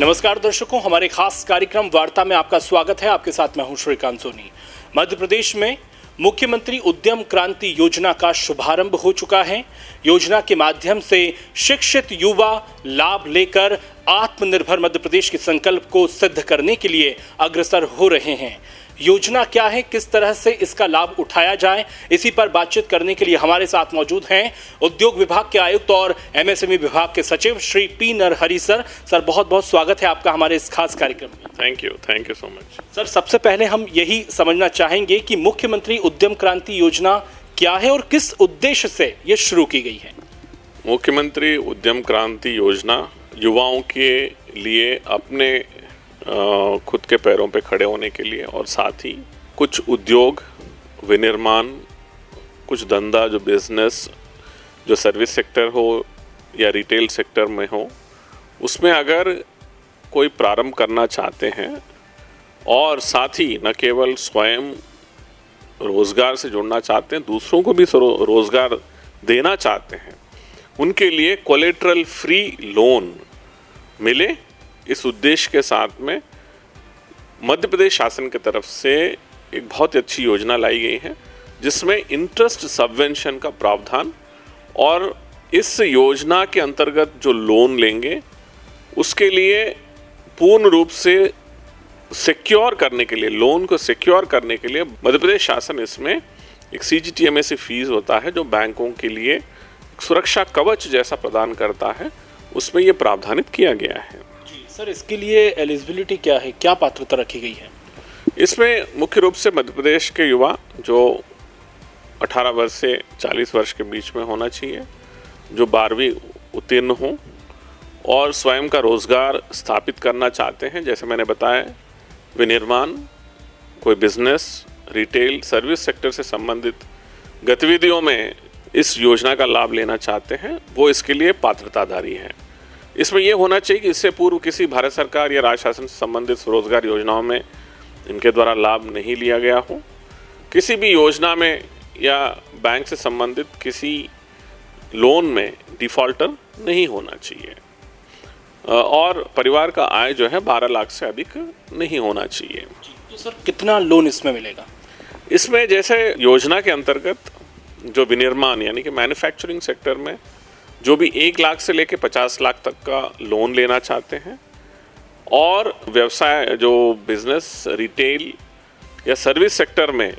नमस्कार दर्शकों, हमारे खास कार्यक्रम वार्ता में आपका स्वागत है। आपके साथ मैं हूं श्रीकांत सोनी। मध्य प्रदेश में मुख्यमंत्री उद्यम क्रांति योजना का शुभारंभ हो चुका है। योजना के माध्यम से शिक्षित युवा लाभ लेकर आत्मनिर्भर मध्य प्रदेश के संकल्प को सिद्ध करने के लिए अग्रसर हो रहे हैं। योजना क्या है, किस तरह से इसका लाभ उठाया जाए, इसी पर बातचीत करने के लिए हमारे साथ मौजूद हैं उद्योग विभाग के आयुक्त और एमएसएमई विभाग के सचिव Shri P Narahari sir. Sir, बहुत बहुत स्वागत है आपका हमारे इस खास कार्यक्रम में। Thank you so much sir. सबसे पहले हम यही समझना चाहेंगे कि मुख्यमंत्री उद्यम क्रांति योजना क्या है और किस उद्देश्य से ये शुरू की गई है। मुख्यमंत्री उद्यम क्रांति योजना युवाओं के लिए अपने खुद के पैरों पे खड़े होने के लिए और साथ ही कुछ उद्योग विनिर्माण, कुछ धंधा जो बिजनेस, जो सर्विस सेक्टर हो या रिटेल सेक्टर में हो, उसमें अगर कोई प्रारंभ करना चाहते हैं और साथ ही न केवल स्वयं रोज़गार से जुड़ना चाहते हैं, दूसरों को भी रोज़गार देना चाहते हैं, उनके लिए कोलेटरल फ्री लोन मिले, इस उद्देश्य के साथ में मध्य प्रदेश शासन की तरफ से एक बहुत अच्छी योजना लाई गई है जिसमें इंटरेस्ट सबवेंशन का प्रावधान और इस योजना के अंतर्गत जो लोन लेंगे उसके लिए पूर्ण रूप से सिक्योर करने के लिए, लोन को सिक्योर करने के लिए मध्य प्रदेश शासन इसमें एक सीजीटीएमएस फीस होता है जो बैंकों के लिए सुरक्षा कवच जैसा प्रदान करता है, उसमें ये प्रावधानित किया गया है। सर, इसके लिए एलिजिबिलिटी क्या है, क्या पात्रता रखी गई है? इसमें मुख्य रूप से मध्य प्रदेश के युवा जो 18 वर्ष से 40 वर्ष के बीच में होना चाहिए, जो 12वीं उत्तीर्ण हों और स्वयं का रोज़गार स्थापित करना चाहते हैं, जैसे मैंने बताया विनिर्माण, कोई बिजनेस, रिटेल, सर्विस सेक्टर से संबंधित गतिविधियों में इस योजना का लाभ लेना चाहते हैं, वो इसके लिए पात्रताधारी हैं। इसमें यह होना चाहिए कि इससे पूर्व किसी भारत सरकार या राज्य शासन से संबंधित स्वरोजगार योजनाओं में इनके द्वारा लाभ नहीं लिया गया हो, किसी भी योजना में या बैंक से संबंधित किसी लोन में डिफ़ॉल्टर नहीं होना चाहिए और परिवार का आय जो है 12 लाख से अधिक नहीं होना चाहिए। तो सर, कितना लोन इसमें मिलेगा? इसमें जैसे योजना के अंतर्गत जो विनिर्माण यानी कि मैन्युफैक्चरिंग सेक्टर में जो भी 1 लाख से लेकर 50 लाख तक का लोन लेना चाहते हैं और व्यवसाय जो बिजनेस, रिटेल या सर्विस सेक्टर में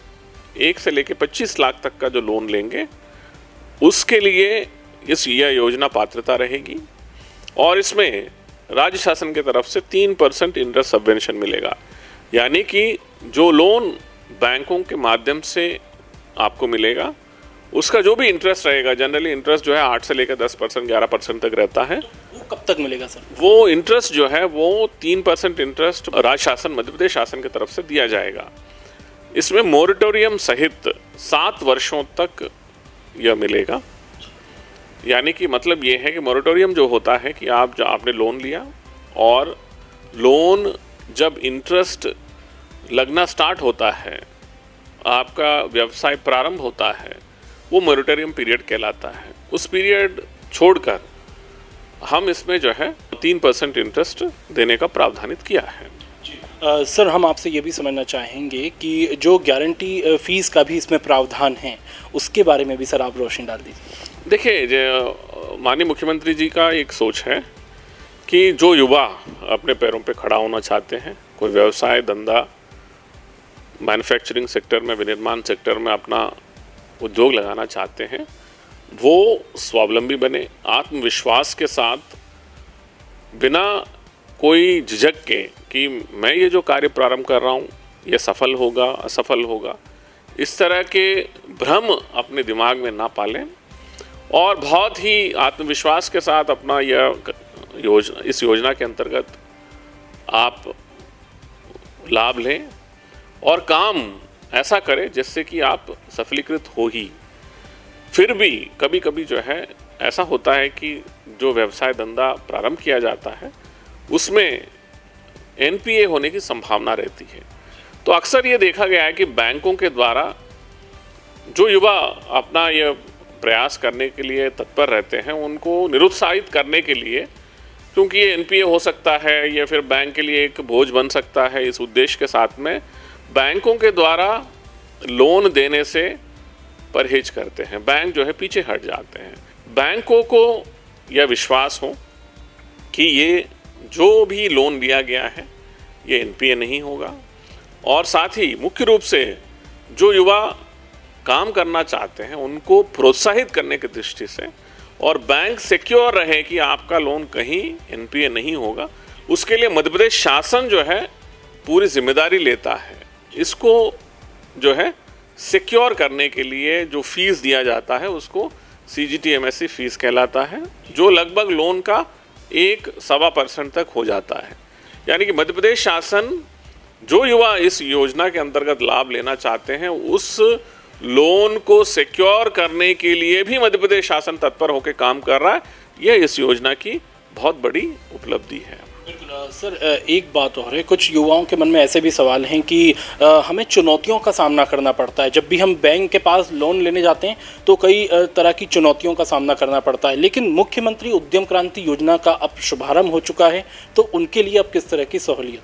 1 से लेकर 25 लाख तक का जो लोन लेंगे उसके लिए यह योजना पात्रता रहेगी और इसमें राज्य शासन की तरफ से 3% इंटरेस्ट सबवेंशन मिलेगा। यानी कि जो लोन बैंकों के माध्यम से आपको मिलेगा उसका जो भी इंटरेस्ट रहेगा, जनरली इंटरेस्ट जो है 8 से लेकर 10%, 11% तक रहता है। तो वो कब तक मिलेगा सर? वो इंटरेस्ट जो है वो 3% इंटरेस्ट राज्य शासन, मध्य प्रदेश शासन की तरफ से दिया जाएगा। इसमें मोरिटोरियम सहित 7 वर्षों तक यह मिलेगा। यानी कि मतलब ये है कि मोरिटोरियम जो होता है कि आपने लोन लिया और लोन जब इंटरेस्ट लगना स्टार्ट होता है, आपका व्यवसाय प्रारंभ होता है, वो मोरिटोरियम पीरियड कहलाता है। उस पीरियड छोड़कर हम इसमें जो है 3% इंटरेस्ट देने का प्रावधानित किया है। सर, हम आपसे ये भी समझना चाहेंगे कि जो गारंटी फीस का भी इसमें प्रावधान है उसके बारे में भी सर आप रोशनी डाल दीजिए। देखिए, माननीय मुख्यमंत्री जी का एक सोच है कि जो युवा अपने पैरों पर खड़ा होना चाहते हैं, कोई व्यवसाय, धंधा, मैन्युफैक्चरिंग सेक्टर में, विनिर्माण सेक्टर में अपना उद्योग लगाना चाहते हैं, वो स्वावलंबी बने, आत्मविश्वास के साथ, बिना कोई झिझक के कि मैं ये जो कार्य प्रारंभ कर रहा हूँ ये सफल होगा असफल होगा, इस तरह के भ्रम अपने दिमाग में ना पालें और बहुत ही आत्मविश्वास के साथ अपना यह योजना, इस योजना के अंतर्गत आप लाभ लें और काम ऐसा करें जिससे कि आप सफलीकृत हो ही। फिर भी कभी कभी जो है ऐसा होता है कि जो व्यवसाय, धंधा प्रारंभ किया जाता है उसमें एनपीए होने की संभावना रहती है। तो अक्सर ये देखा गया है कि बैंकों के द्वारा जो युवा अपना ये प्रयास करने के लिए तत्पर रहते हैं उनको निरुत्साहित करने के लिए क्योंकि ये एनपीए हो सकता है या फिर बैंक के लिए एक बोझ बन सकता है। इस उद्देश्य के साथ में बैंकों के द्वारा लोन देने से परहेज करते हैं, बैंक जो है पीछे हट जाते हैं। बैंकों को यह विश्वास हो कि ये जो भी लोन दिया गया है ये एनपीए नहीं होगा, और साथ ही मुख्य रूप से जो युवा काम करना चाहते हैं उनको प्रोत्साहित करने की दृष्टि से, और बैंक सिक्योर रहे कि आपका लोन कहीं एनपीए नहीं होगा, उसके लिए मध्य प्रदेश शासन जो है पूरी जिम्मेदारी लेता है। इसको जो है सिक्योर करने के लिए जो फीस दिया जाता है उसको CGTMS फीस कहलाता है, जो लगभग लोन का 1.25% तक हो जाता है। यानी कि मध्य प्रदेश शासन जो युवा इस योजना के अंतर्गत लाभ लेना चाहते हैं उस लोन को सिक्योर करने के लिए भी मध्य प्रदेश शासन तत्पर होकर काम कर रहा है। यह इस योजना की बहुत बड़ी उपलब्धि है। बिल्कुल सर, एक बात और है, कुछ युवाओं के मन में ऐसे भी सवाल हैं कि हमें चुनौतियों का सामना करना पड़ता है। जब भी हम बैंक के पास लोन लेने जाते हैं तो कई तरह की चुनौतियों का सामना करना पड़ता है, लेकिन मुख्यमंत्री उद्यम क्रांति योजना का अब शुभारंभ हो चुका है तो उनके लिए अब किस तरह की सहूलियत?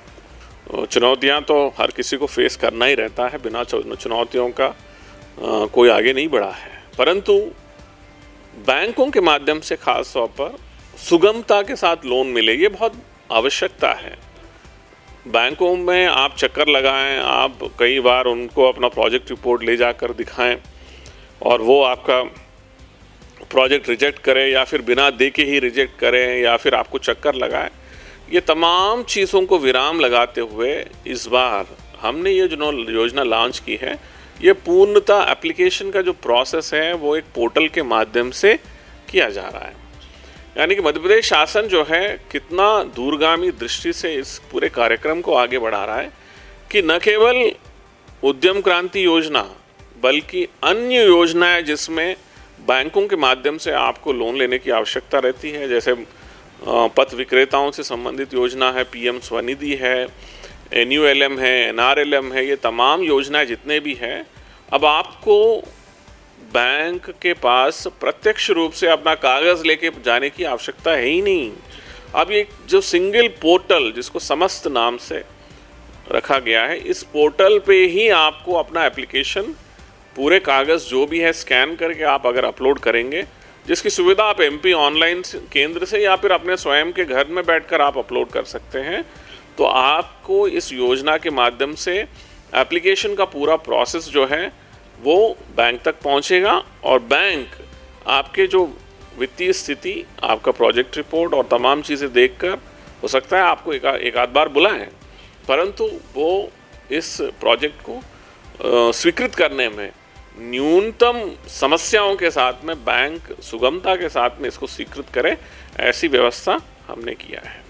चुनौतियाँ तो हर किसी को फेस करना ही रहता है, बिना चुनौतियों का कोई आगे नहीं बढ़ा है। परंतु बैंकों के माध्यम से खास तौर पर सुगमता के साथ लोन मिले, ये बहुत आवश्यकता है। बैंकों में आप चक्कर लगाएं, आप कई बार उनको अपना प्रोजेक्ट रिपोर्ट ले जाकर दिखाएं और वो आपका प्रोजेक्ट रिजेक्ट करें या फिर बिना देके ही रिजेक्ट करें या फिर आपको चक्कर लगाएं, ये तमाम चीज़ों को विराम लगाते हुए इस बार हमने ये जो योजना लॉन्च की है ये पूर्णतः एप्लीकेशन का जो प्रोसेस है वो एक पोर्टल के माध्यम से किया जा रहा है। यानी कि मध्य प्रदेश शासन जो है कितना दूरगामी दृष्टि से इस पूरे कार्यक्रम को आगे बढ़ा रहा है कि न केवल उद्यम क्रांति योजना बल्कि अन्य योजनाएं जिसमें बैंकों के माध्यम से आपको लोन लेने की आवश्यकता रहती है, जैसे पथ विक्रेताओं से संबंधित योजना है, पीएम स्वनिधि है, एनयूएलएम है, एनआरएलएम है, ये तमाम योजनाएं जितने भी हैं अब आपको बैंक के पास प्रत्यक्ष रूप से अपना कागज़ लेके जाने की आवश्यकता है ही नहीं। अब ये जो सिंगल पोर्टल जिसको समस्त नाम से रखा गया है, इस पोर्टल पे ही आपको अपना एप्लीकेशन पूरे कागज़ जो भी है स्कैन करके आप अगर अपलोड करेंगे, जिसकी सुविधा आप एमपी ऑनलाइन केंद्र से या फिर अपने स्वयं के घर में बैठ कर आप अपलोड कर सकते हैं, तो आपको इस योजना के माध्यम से एप्लीकेशन का पूरा प्रोसेस जो है वो बैंक तक पहुंचेगा और बैंक आपके जो वित्तीय स्थिति, आपका प्रोजेक्ट रिपोर्ट और तमाम चीज़ें देखकर हो सकता है आपको एक आध बार बुलाएं, परंतु वो इस प्रोजेक्ट को स्वीकृत करने में न्यूनतम समस्याओं के साथ में बैंक सुगमता के साथ में इसको स्वीकृत करे, ऐसी व्यवस्था हमने किया है।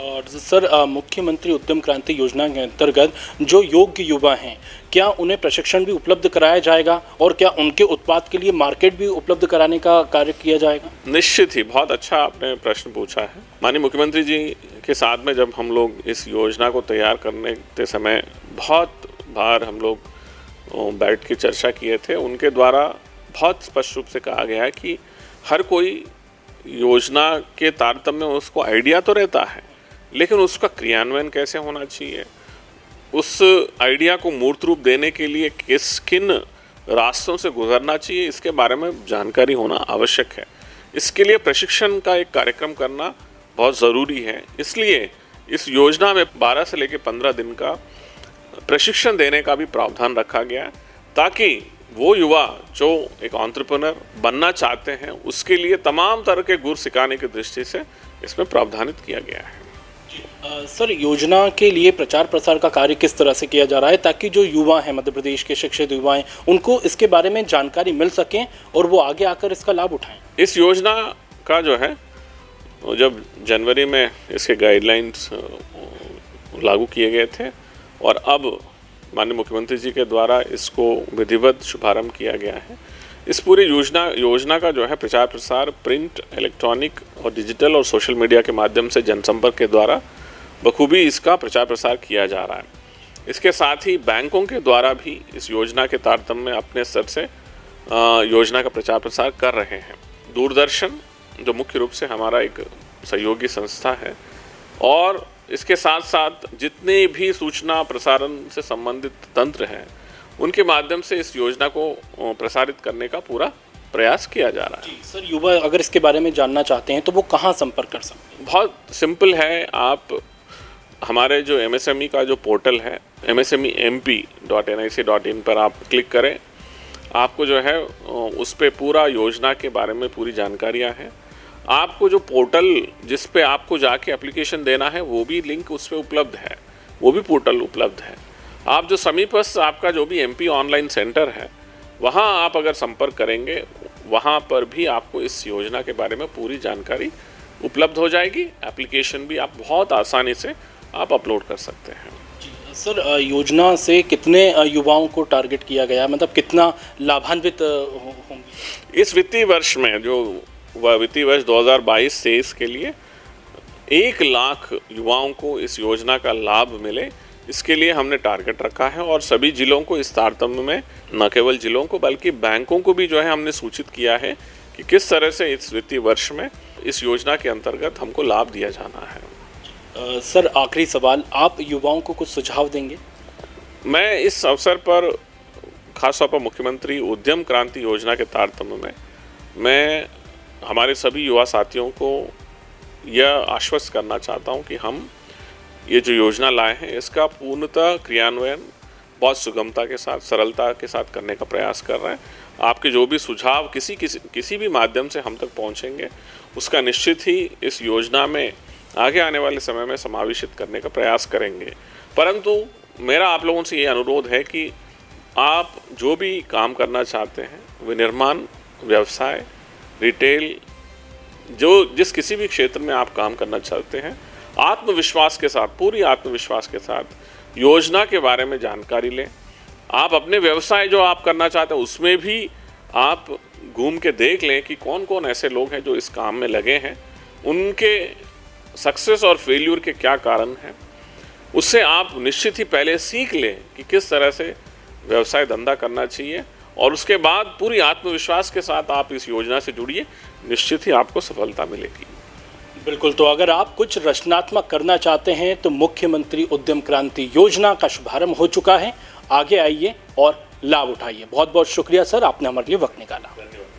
और सर, मुख्यमंत्री उद्यम क्रांति योजना के अंतर्गत जो योग्य युवा हैं क्या उन्हें प्रशिक्षण भी उपलब्ध कराया जाएगा और क्या उनके उत्पाद के लिए मार्केट भी उपलब्ध कराने का कार्य किया जाएगा? निश्चित ही, बहुत अच्छा आपने प्रश्न पूछा है। माननीय मुख्यमंत्री जी के साथ में जब हम लोग इस योजना को तैयार करने के समय बहुत बार हम लोग बैठ के चर्चा किए थे, उनके द्वारा बहुत स्पष्ट रूप से कहा गया है कि हर कोई योजना के तारतम्य उसको आइडिया तो रहता है, लेकिन उसका क्रियान्वयन कैसे होना चाहिए, उस आइडिया को मूर्त रूप देने के लिए किस किन रास्तों से गुजरना चाहिए, इसके बारे में जानकारी होना आवश्यक है। इसके लिए प्रशिक्षण का एक कार्यक्रम करना बहुत ज़रूरी है, इसलिए इस योजना में 12 से लेकर 15 दिन का प्रशिक्षण देने का भी प्रावधान रखा गया है, ताकि वो युवा जो एक एंटरप्रेन्योर बनना चाहते हैं उसके लिए तमाम तरह के गुर सिखाने की दृष्टि से इसमें प्रावधानित किया गया है। सर, योजना के लिए प्रचार प्रसार का कार्य किस तरह से किया जा रहा है ताकि जो युवा हैं, मध्य प्रदेश के शिक्षित युवा हैं, उनको इसके बारे में जानकारी मिल सकें और वो आगे आकर इसका लाभ उठाएं? इस योजना का जो है जब जनवरी में इसके गाइडलाइंस लागू किए गए थे और अब माननीय मुख्यमंत्री जी के द्वारा इसको विधिवत शुभारम्भ किया गया है। इस पूरी योजना का जो है प्रचार प्रसार प्रिंट, इलेक्ट्रॉनिक और डिजिटल और सोशल मीडिया के माध्यम से जनसंपर्क के द्वारा बखूबी इसका प्रचार प्रसार किया जा रहा है। इसके साथ ही बैंकों के द्वारा भी इस योजना के तारतम्य में अपने स्तर से योजना का प्रचार प्रसार कर रहे हैं। दूरदर्शन जो मुख्य रूप से हमारा एक सहयोगी संस्था है। और इसके साथ साथ जितने भी सूचना प्रसारण से संबंधित तंत्र हैं उनके माध्यम से इस योजना को प्रसारित करने का पूरा प्रयास किया जा रहा है। जी सर, युवा अगर इसके बारे में जानना चाहते हैं तो वो कहाँ संपर्क कर सकते हैं? बहुत सिंपल है, आप हमारे जो एमएसएमई का जो पोर्टल है msmemp.nic.in पर आप क्लिक करें, आपको जो है उस पर पूरा योजना के बारे में पूरी जानकारियाँ हैं। आपको जो पोर्टल जिस पे आपको जाके एप्लीकेशन देना है वो भी लिंक उस पर उपलब्ध है, वो भी पोर्टल उपलब्ध है। आप जो समीपस्थ आपका जो भी एमपी ऑनलाइन सेंटर है वहाँ आप अगर संपर्क करेंगे वहाँ पर भी आपको इस योजना के बारे में पूरी जानकारी उपलब्ध हो जाएगी। एप्लीकेशन भी आप बहुत आसानी से आप अपलोड कर सकते हैं। जी सर, योजना से कितने युवाओं को टारगेट किया गया, मतलब कितना लाभान्वित होंगे इस वित्तीय वर्ष में? जो वित्तीय वर्ष 2022-23 के लिए 1 लाख युवाओं को इस योजना का लाभ मिले, इसके लिए हमने टारगेट रखा है। और सभी जिलों को इस तारतम्य में, न केवल जिलों को बल्कि बैंकों को भी जो है हमने सूचित किया है कि किस तरह से इस वित्तीय वर्ष में इस योजना के अंतर्गत हमको लाभ दिया जाना है। सर आखिरी सवाल, आप युवाओं को कुछ सुझाव देंगे? मैं इस अवसर पर खासतौर पर मुख्यमंत्री उद्यम क्रांति योजना के तारतम्य में मैं हमारे सभी युवा साथियों को यह आश्वस्त करना चाहता हूं कि हम ये जो योजना लाए हैं इसका पूर्णतः क्रियान्वयन बहुत सुगमता के साथ, सरलता के साथ करने का प्रयास कर रहे हैं। आपके जो भी सुझाव किसी भी माध्यम से हम तक पहुंचेंगे उसका निश्चित ही इस योजना में आगे आने वाले समय में समावेशित करने का प्रयास करेंगे। परंतु मेरा आप लोगों से ये अनुरोध है कि आप जो भी काम करना चाहते हैं, विनिर्माण, व्यवसाय, रिटेल, जो जिस किसी भी क्षेत्र में आप काम करना चाहते हैं, आत्मविश्वास के साथ, पूरी आत्मविश्वास के साथ योजना के बारे में जानकारी लें। आप अपने व्यवसाय जो आप करना चाहते हैं उसमें भी आप घूम के देख लें कि कौन कौन ऐसे लोग हैं जो इस काम में लगे हैं, उनके सक्सेस और फेल्यूर के क्या कारण हैं। उससे आप निश्चित ही पहले सीख लें कि किस तरह से व्यवसाय धंधा करना चाहिए और उसके बाद पूरी आत्मविश्वास के साथ आप इस योजना से जुड़िए, निश्चित ही आपको सफलता मिलेगी। बिल्कुल, तो अगर आप कुछ रचनात्मक करना चाहते हैं तो मुख्यमंत्री उद्यम क्रांति योजना का शुभारंभ हो चुका है। आगे आइए और लाभ उठाइए। बहुत बहुत शुक्रिया सर, आपने हमारे लिए वक्त निकाला।